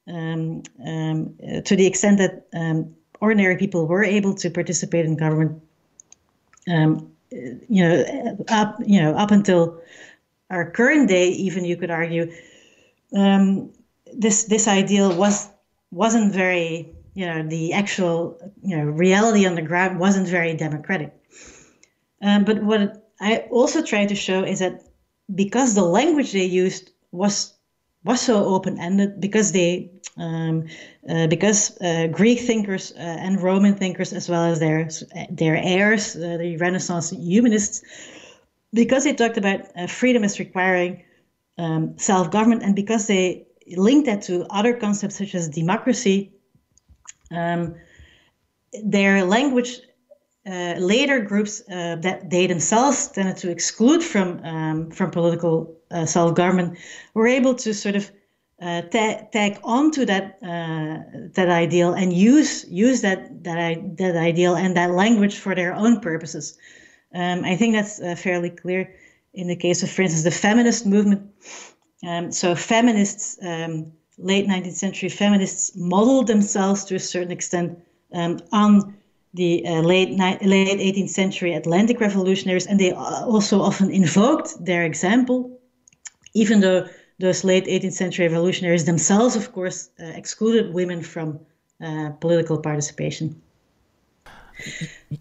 the extent that ordinary people were able to participate in government, up until our current day, even you could argue, this ideal wasn't very, the actual reality on the ground wasn't very democratic. But what I also try to show is that because the language they used was so open-ended, because Greek thinkers and Roman thinkers, as well as their heirs, the Renaissance humanists, because they talked about freedom as requiring self-government, and because they linked that to other concepts such as democracy, their language later groups that they themselves tended to exclude from political self-government were able to sort of tag onto that ideal and use that ideal and that language for their own purposes. I think that's fairly clear in the case of, for instance, the feminist movement. So feminists, late 19th century feminists, modeled themselves to a certain extent on the late 18th century Atlantic revolutionaries, and they also often invoked their example, even though those late 18th century revolutionaries themselves, of course, excluded women from political participation.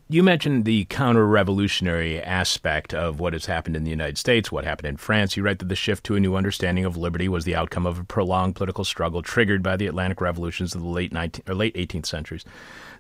You mentioned the counter-revolutionary aspect of what has happened in the United States, what happened in France. You write that the shift to a new understanding of liberty was the outcome of a prolonged political struggle triggered by the Atlantic revolutions of the late 18th centuries.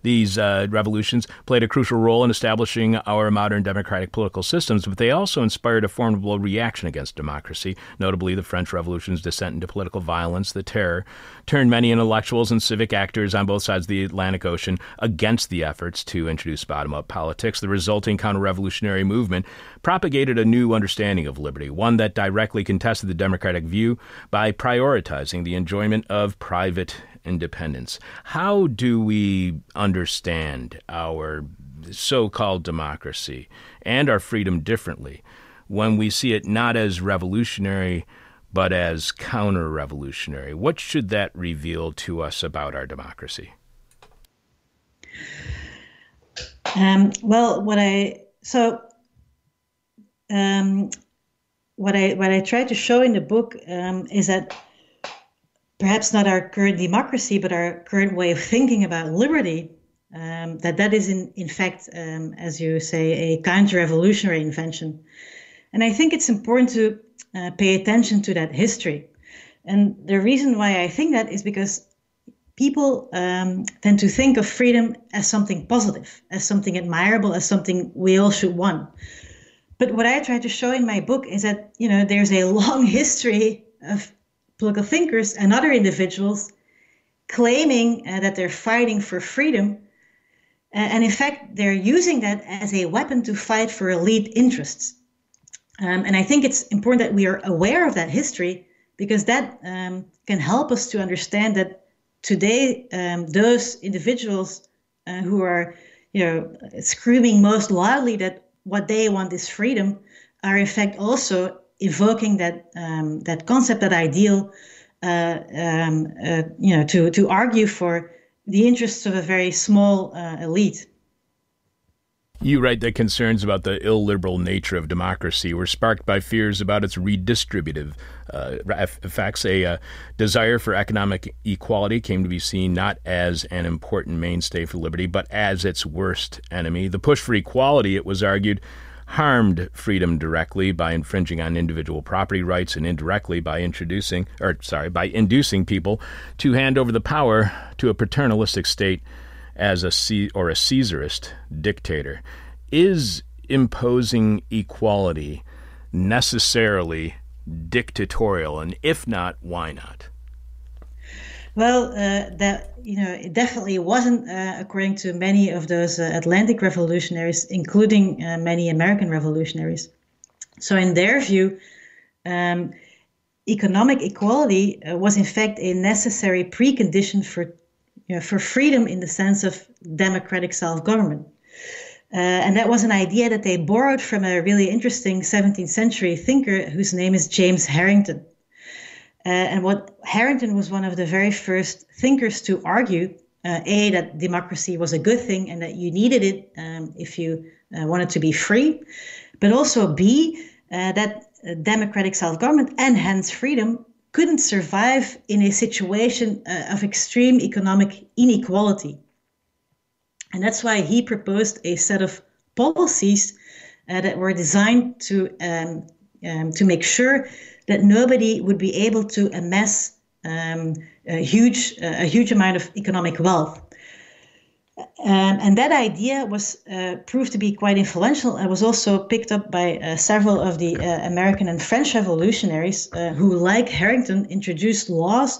These revolutions played a crucial role in establishing our modern democratic political systems, but they also inspired a formidable reaction against democracy. Notably, the French Revolution's descent into political violence, the Terror, turned many intellectuals and civic actors on both sides of the Atlantic Ocean against the efforts to introduce bottom-up politics. The resulting counter-revolutionary movement propagated a new understanding of liberty, one that directly contested the democratic view by prioritizing the enjoyment of private independence. How do we understand our so-called democracy and our freedom differently when we see it not as revolutionary but as counter-revolutionary? What should that reveal to us about our democracy? What I try to show in the book is that perhaps not our current democracy, but our current way of thinking about liberty, that is in fact, as you say, a counter-revolutionary invention. And I think it's important to pay attention to that history. And the reason why I think that is because people tend to think of freedom as something positive, as something admirable, as something we all should want. But what I try to show in my book is that, there's a long history of political thinkers and other individuals claiming that they're fighting for freedom. And in fact, they're using that as a weapon to fight for elite interests. And I think it's important that we are aware of that history, because that can help us to understand that today, those individuals who are screaming most loudly that what they want is freedom are in fact also evoking that concept, that ideal, to argue for the interests of a very small elite. You write that concerns about the illiberal nature of democracy were sparked by fears about its redistributive effects. A desire for economic equality came to be seen not as an important mainstay for liberty, but as its worst enemy. The push for equality, it was argued, harmed freedom directly by infringing on individual property rights and indirectly by inducing people to hand over the power to a paternalistic state as a Caesarist dictator. Is imposing equality necessarily dictatorial, and if not, why not? Well, it definitely wasn't, according to many of those Atlantic revolutionaries, including many American revolutionaries. So in their view, economic equality was in fact a necessary precondition for freedom in the sense of democratic self-government. And that was an idea that they borrowed from a really interesting 17th century thinker whose name is James Harrington. And what Harrington was one of the very first thinkers to argue, that democracy was a good thing and that you needed it if you wanted to be free, but also that democratic self-government and hence freedom couldn't survive in a situation of extreme economic inequality. And that's why he proposed a set of policies that were designed to make sure that nobody would be able to amass a huge amount of economic wealth. And that idea was proved to be quite influential and was also picked up by several of the American and French revolutionaries who, like Harrington, introduced laws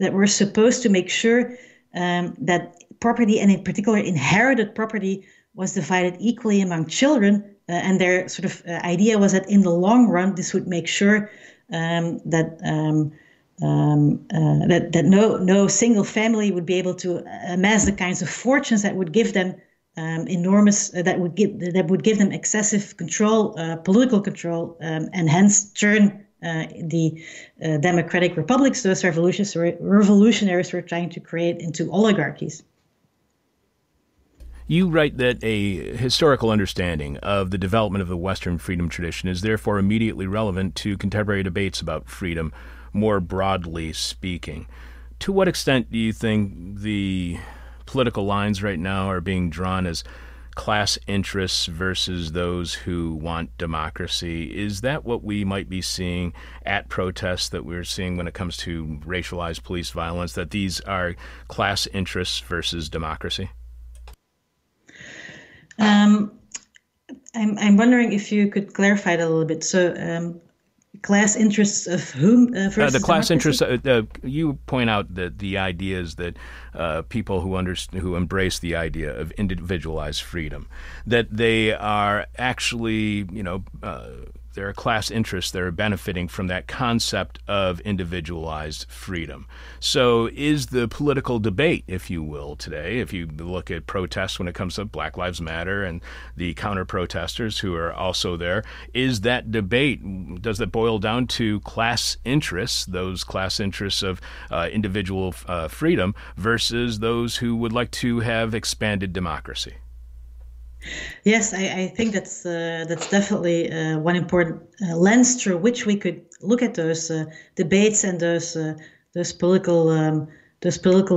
that were supposed to make sure that property, and in particular inherited property, was divided equally among children. And their sort of idea was that in the long run, this would make sure that no single family would be able to amass the kinds of fortunes that would give them enormous, that would give them excessive control, political control, and hence turn the democratic republics those revolutionaries were trying to create into oligarchies. You write that a historical understanding of the development of the Western freedom tradition is therefore immediately relevant to contemporary debates about freedom, more broadly speaking. To what extent do you think the political lines right now are being drawn as class interests versus those who want democracy? Is that what we might be seeing at protests that we're seeing when it comes to racialized police violence, that these are class interests versus democracy? I'm wondering if you could clarify that a little bit. So, class interests of whom? The class interests. You point out that the idea is that people who embrace the idea of individualized freedom, that they are actually, there are class interests that are benefiting from that concept of individualized freedom. So is the political debate, if you will, today, if you look at protests when it comes to Black Lives Matter and the counter-protesters who are also there, is that debate, does that boil down to class interests, those class interests of individual freedom versus those who would like to have expanded democracy? Yes, I think that's definitely one important lens through which we could look at those debates and those political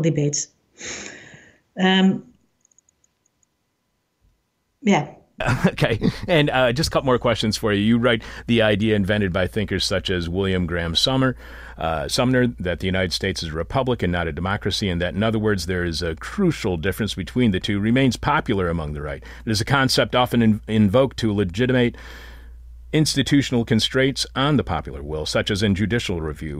debates. Yeah. Okay. And just a couple more questions for you. You write the idea invented by thinkers such as William Graham Sumner, that the United States is a republic and not a democracy, and that, in other words, there is a crucial difference between the two, remains popular among the right. It is a concept often invoked to legitimate institutional constraints on the popular will, such as in judicial review,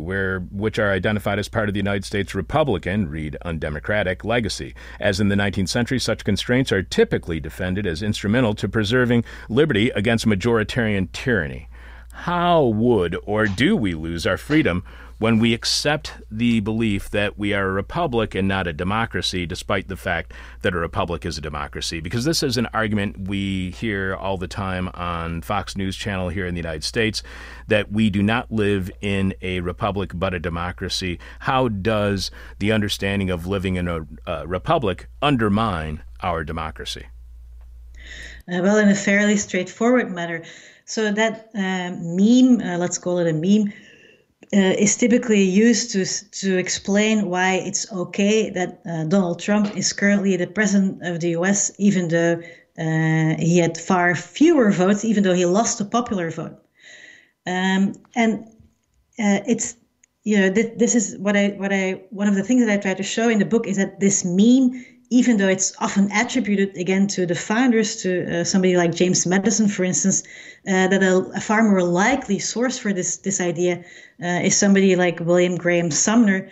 which are identified as part of the United States Republican, read undemocratic, legacy. As in the 19th century, such constraints are typically defended as instrumental to preserving liberty against majoritarian tyranny. How would or do we lose our freedom when we accept the belief that we are a republic and not a democracy, despite the fact that a republic is a democracy? Because this is an argument we hear all the time on Fox News Channel here in the United States, that we do not live in a republic but a democracy. How does the understanding of living in a republic undermine our democracy? Well, in a fairly straightforward manner. So that meme, let's call it a meme, is typically used to explain why it's okay that Donald Trump is currently the president of the U.S., even though He had far fewer votes, even though he lost the popular vote. It's, you know, this is what I one of the things that I try to show in the book is that this meme, even though it's often attributed again to the founders, to somebody like James Madison, for instance, that a far more likely source for this idea is somebody like William Graham Sumner,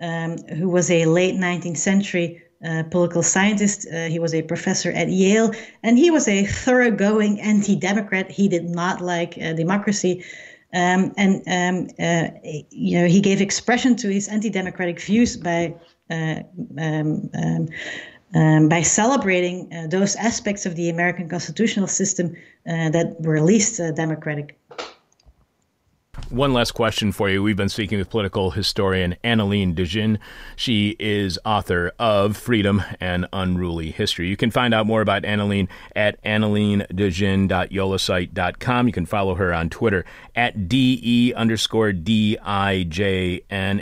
who was a late 19th century political scientist. He was a professor at Yale, and he was a thoroughgoing anti-democrat. He did not like democracy. You know, he gave expression to his anti-democratic views by celebrating those aspects of the American constitutional system that were least democratic. One last question for you. We've been speaking with political historian Annelien de Dijn. She is author of Freedom and Unruly History. You can find out more about Annelien at anneliendedijn.yolasite.com. You can follow her on Twitter at DE_DIJN.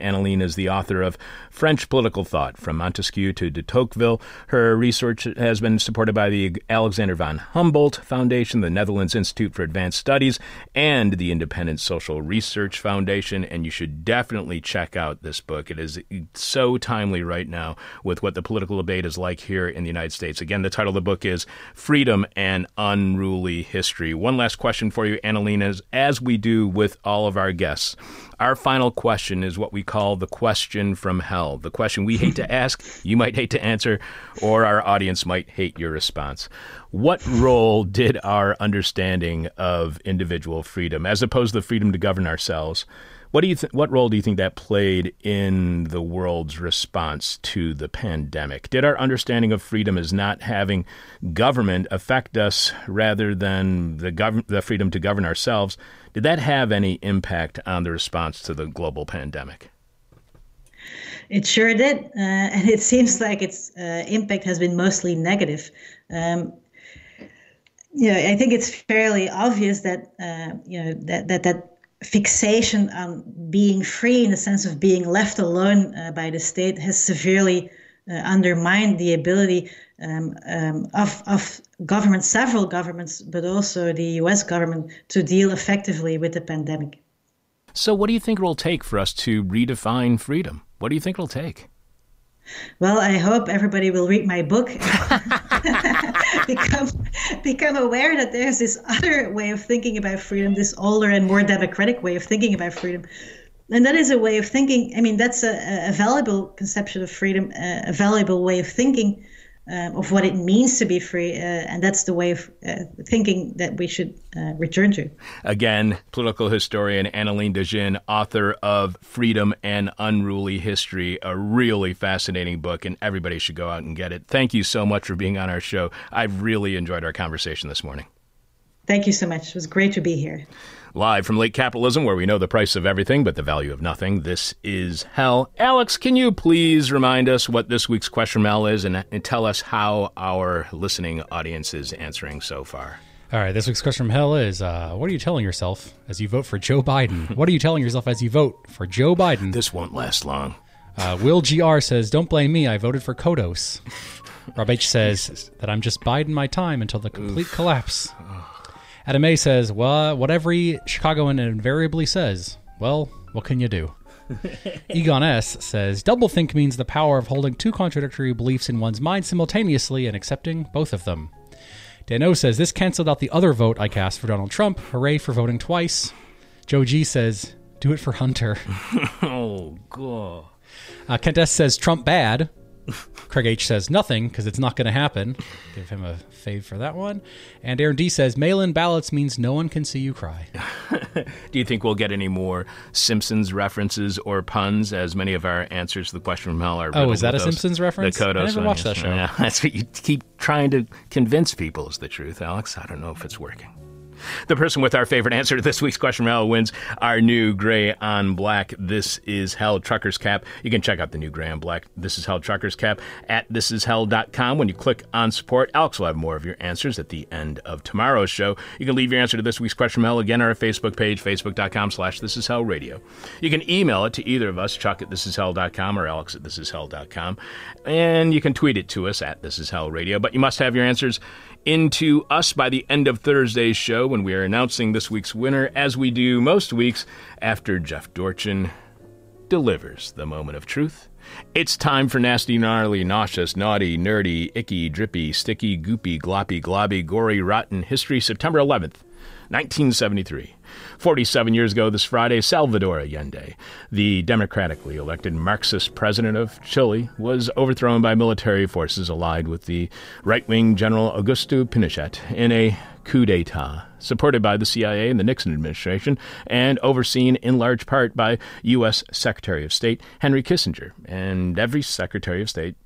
Annelien is the author of French Political Thought, From Montesquieu to de Tocqueville. Her research has been supported by the Alexander von Humboldt Foundation, the Netherlands Institute for Advanced Studies, and the Independent Social Research Foundation, and you should definitely check out this book. It is so timely right now with what the political debate is like here in the United States. Again, the title of the book is Freedom and Unruly History. One last question for you, Annelien, as we do with all of our guests. Our final question is what we call the question from hell, the question we hate to ask, you might hate to answer, or our audience might hate your response. What role did our understanding of individual freedom, as opposed to the freedom to govern ourselves, what role do you think that played in the world's response to the pandemic? Did our understanding of freedom as not having government affect us rather than the freedom to govern ourselves? Did that have any impact on the response to the global pandemic? It sure did. And it seems like its impact has been mostly negative. You know, I think it's fairly obvious that, you know, that fixation on being free in the sense of being left alone by the state has severely undermined the ability of governments, several governments, but also the U.S. government, to deal effectively with the pandemic. So what do you think it will take for us to redefine freedom? What do you think it will take? Well, I hope everybody will read my book, become aware that there's this other way of thinking about freedom, this older and more democratic way of thinking about freedom. And that is a way of thinking. I mean, that's a valuable conception of freedom, a valuable way of thinking of what it means to be free. And that's the way of thinking that we should return to. Again, political historian Annelien de Dijn, author of Freedom and Unruly History, a really fascinating book, and everybody should go out and get it. Thank you so much for being on our show. I've really enjoyed our conversation this morning. Thank you so much. It was great to be here. Live from Late Capitalism, where we know the price of everything but the value of nothing, this is Hell. Alex, can you please remind us what this week's Question from Hell is and tell us how our listening audience is answering so far? All right, this week's Question from Hell is, what are you telling yourself as you vote for Joe Biden? What are you telling yourself as you vote for Joe Biden? This won't last long. Will GR says, don't blame me, I voted for Kodos. Rob H says that I'm just biding my time until the complete collapse. Adam A says, well, what every Chicagoan invariably says, well, what can you do? Egon S says, doublethink means the power of holding two contradictory beliefs in one's mind simultaneously and accepting both of them. Dan O says, this canceled out the other vote I cast for Donald Trump. Hooray for voting twice. Joe G says, do it for Hunter. Oh, God. Kent S says, Trump bad. Craig H says nothing because it's not going to happen. Give him a fave for that one. And Aaron D says mail-in ballots means no one can see you cry. Do you think we'll get any more Simpsons references or puns, as many of our answers to the Question from Hell are? Oh, is that a Simpsons reference? The Kodos. I never watched that show. Yeah, that's what you keep trying to convince people is the truth, Alex. I don't know if it's working. The person with our favorite answer to this week's Question from Hell wins our new Gray on Black This Is Hell Trucker's Cap. You can check out the new Gray on Black This Is Hell Trucker's Cap at thisishell.com. When you click on support, Alex will have more of your answers at the end of tomorrow's show. You can leave your answer to this week's Question from Hell again on our Facebook page, facebook.com/thisishellradio. You can email it to either of us, Chuck at thisishell.com or Alex at thisishell.com. And you can tweet it to us at thisishellradio. But you must have your answers into us by the end of Thursday's show when we are announcing this week's winner, as we do most weeks after Jeff Dorchin delivers the moment of truth. It's time for nasty, gnarly, nauseous, naughty, nerdy, icky, drippy, sticky, goopy, gloppy, globby, gory, rotten history, September 11th, 1973. 47 years ago this Friday, Salvador Allende, the democratically elected Marxist president of Chile, was overthrown by military forces allied with the right-wing General Augusto Pinochet in a coup d'etat, supported by the CIA and the Nixon administration, and overseen in large part by U.S. Secretary of State Henry Kissinger. And every Secretary of State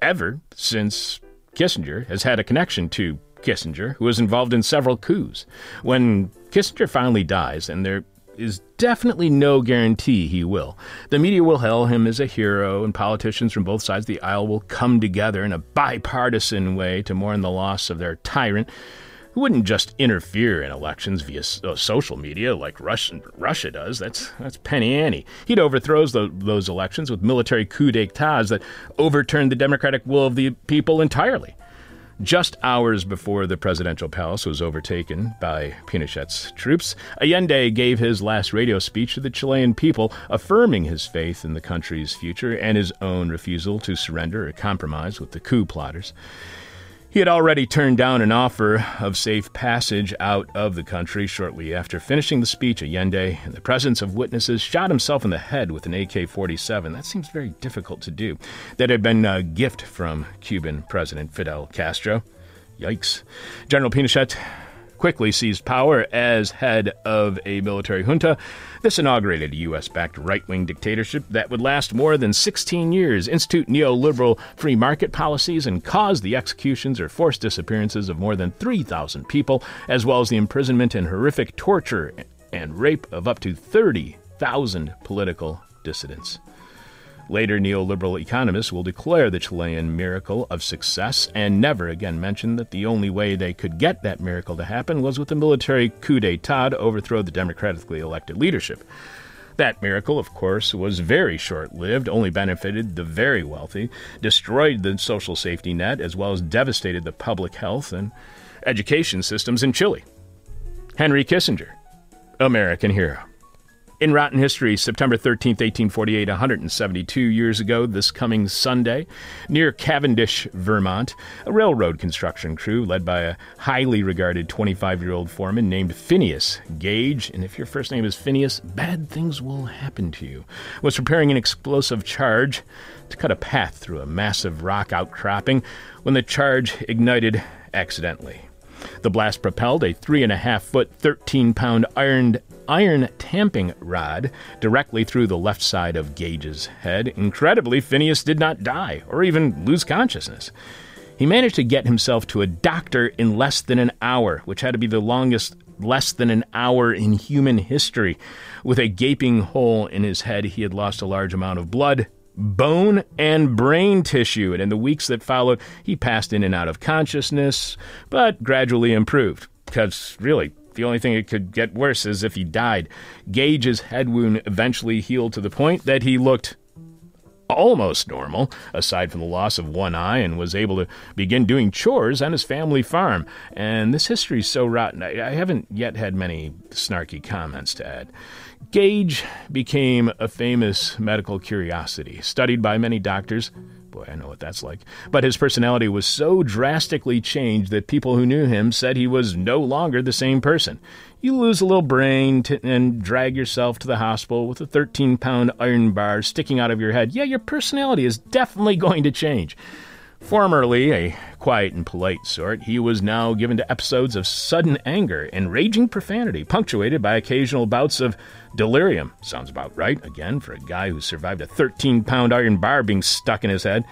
ever since Kissinger has had a connection to Kissinger, who was involved in several coups. When Kissinger finally dies, and there is definitely no guarantee he will, the media will hail him as a hero, and politicians from both sides of the aisle will come together in a bipartisan way to mourn the loss of their tyrant, who wouldn't just interfere in elections via social media like Russia does. That's penny ante. He'd overthrows those elections with military coups d'états that overturned the democratic will of the people entirely. Just hours before the presidential palace was overtaken by Pinochet's troops, Allende gave his last radio speech to the Chilean people, affirming his faith in the country's future and his own refusal to surrender or compromise with the coup plotters. He had already turned down an offer of safe passage out of the country. Shortly after finishing the speech, Allende, in the presence of witnesses, shot himself in the head with an AK-47. That seems very difficult to do. That had been a gift from Cuban President Fidel Castro. Yikes. General Pinochet quickly seized power as head of a military junta. This inaugurated a U.S.-backed right-wing dictatorship that would last more than 16 years, institute neoliberal free market policies, and cause the executions or forced disappearances of more than 3,000 people, as well as the imprisonment and horrific torture and rape of up to 30,000 political dissidents. Later, neoliberal economists will declare the Chilean miracle of success and never again mention that the only way they could get that miracle to happen was with a military coup d'etat to overthrow the democratically elected leadership. That miracle, of course, was very short-lived, only benefited the very wealthy, destroyed the social safety net, as well as devastated the public health and education systems in Chile. Henry Kissinger, American hero. In Rotten History, September 13, 1848, 172 years ago, this coming Sunday, near Cavendish, Vermont, a railroad construction crew led by a highly regarded 25-year-old foreman named Phineas Gage, and if your first name is Phineas, bad things will happen to you, was preparing an explosive charge to cut a path through a massive rock outcropping when the charge ignited accidentally. The blast propelled a 3.5-foot, 13-pound iron tamping rod directly through the left side of Gage's head. Incredibly, Phineas did not die or even lose consciousness. He managed to get himself to a doctor in less than an hour, which had to be the longest less than an hour in human history. With a gaping hole in his head, he had lost a large amount of blood, bone, and brain tissue, and in the weeks that followed, he passed in and out of consciousness, but gradually improved, because really, the only thing it could get worse is if he died. Gage's head wound eventually healed to the point that he looked almost normal, aside from the loss of one eye, and was able to begin doing chores on his family farm. And this history's so rotten, I haven't yet had many snarky comments to add. Gage became a famous medical curiosity, studied by many doctors. Boy, I know what that's like. But his personality was so drastically changed that people who knew him said he was no longer the same person. You lose a little brain and drag yourself to the hospital with a 13-pound iron bar sticking out of your head. Yeah, your personality is definitely going to change. Formerly a quiet and polite sort, he was now given to episodes of sudden anger and raging profanity, punctuated by occasional bouts of delirium. Sounds about right, again, for a guy who survived a 13-pound iron bar being stuck in his head.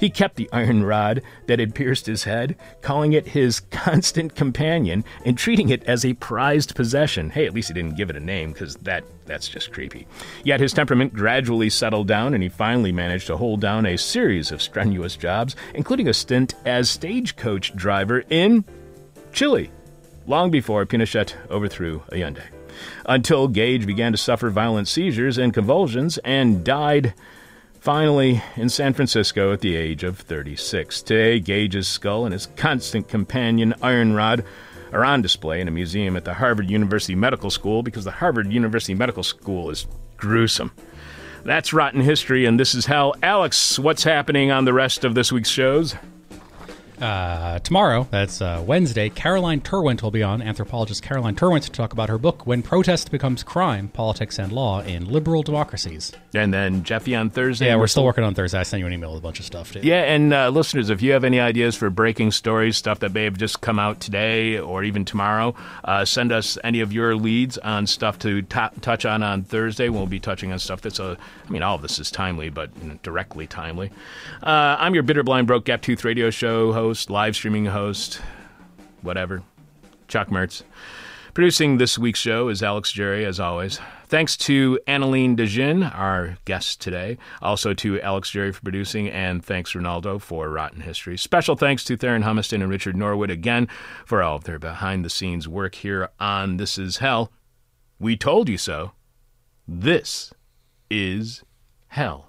He kept the iron rod that had pierced his head, calling it his constant companion and treating it as a prized possession. Hey, at least he didn't give it a name, because that's just creepy. Yet his temperament gradually settled down, and he finally managed to hold down a series of strenuous jobs, including a stint as stagecoach driver in Chile, long before Pinochet overthrew Allende, until Gage began to suffer violent seizures and convulsions and died finally in San Francisco at the age of 36. Today, Gage's skull and his constant companion, iron rod, are on display in a museum at the Harvard University Medical School, because the Harvard University Medical School is gruesome. That's Rotten History, and this is Hell. Alex, what's happening on the rest of this week's shows? Tomorrow, that's Wednesday, Caroline Turwent will be on, anthropologist Caroline Turwent, to talk about her book, When Protest Becomes Crime, Politics and Law in Liberal Democracies. And then Jeffy on Thursday. Yeah, we're still working on Thursday. I sent you an email with a bunch of stuff, too. Yeah, and listeners, if you have any ideas for breaking stories, stuff that may have just come out today or even tomorrow, send us any of your leads on stuff to touch on Thursday. We'll be touching on stuff that's, all of this is timely, but directly timely. I'm your bitter, blind, broke, gap-toothed radio show host, live streaming host, whatever, Chuck Mertz. Producing this week's show is Alex Jerry, as always. Thanks to Annelien de Dijn, our guest today. Also to Alex Jerry for producing, and thanks, Ronaldo, for Rotten History. Special thanks to Theron Humiston and Richard Norwood again for all of their behind-the-scenes work here on This Is Hell. We told you so. This is Hell.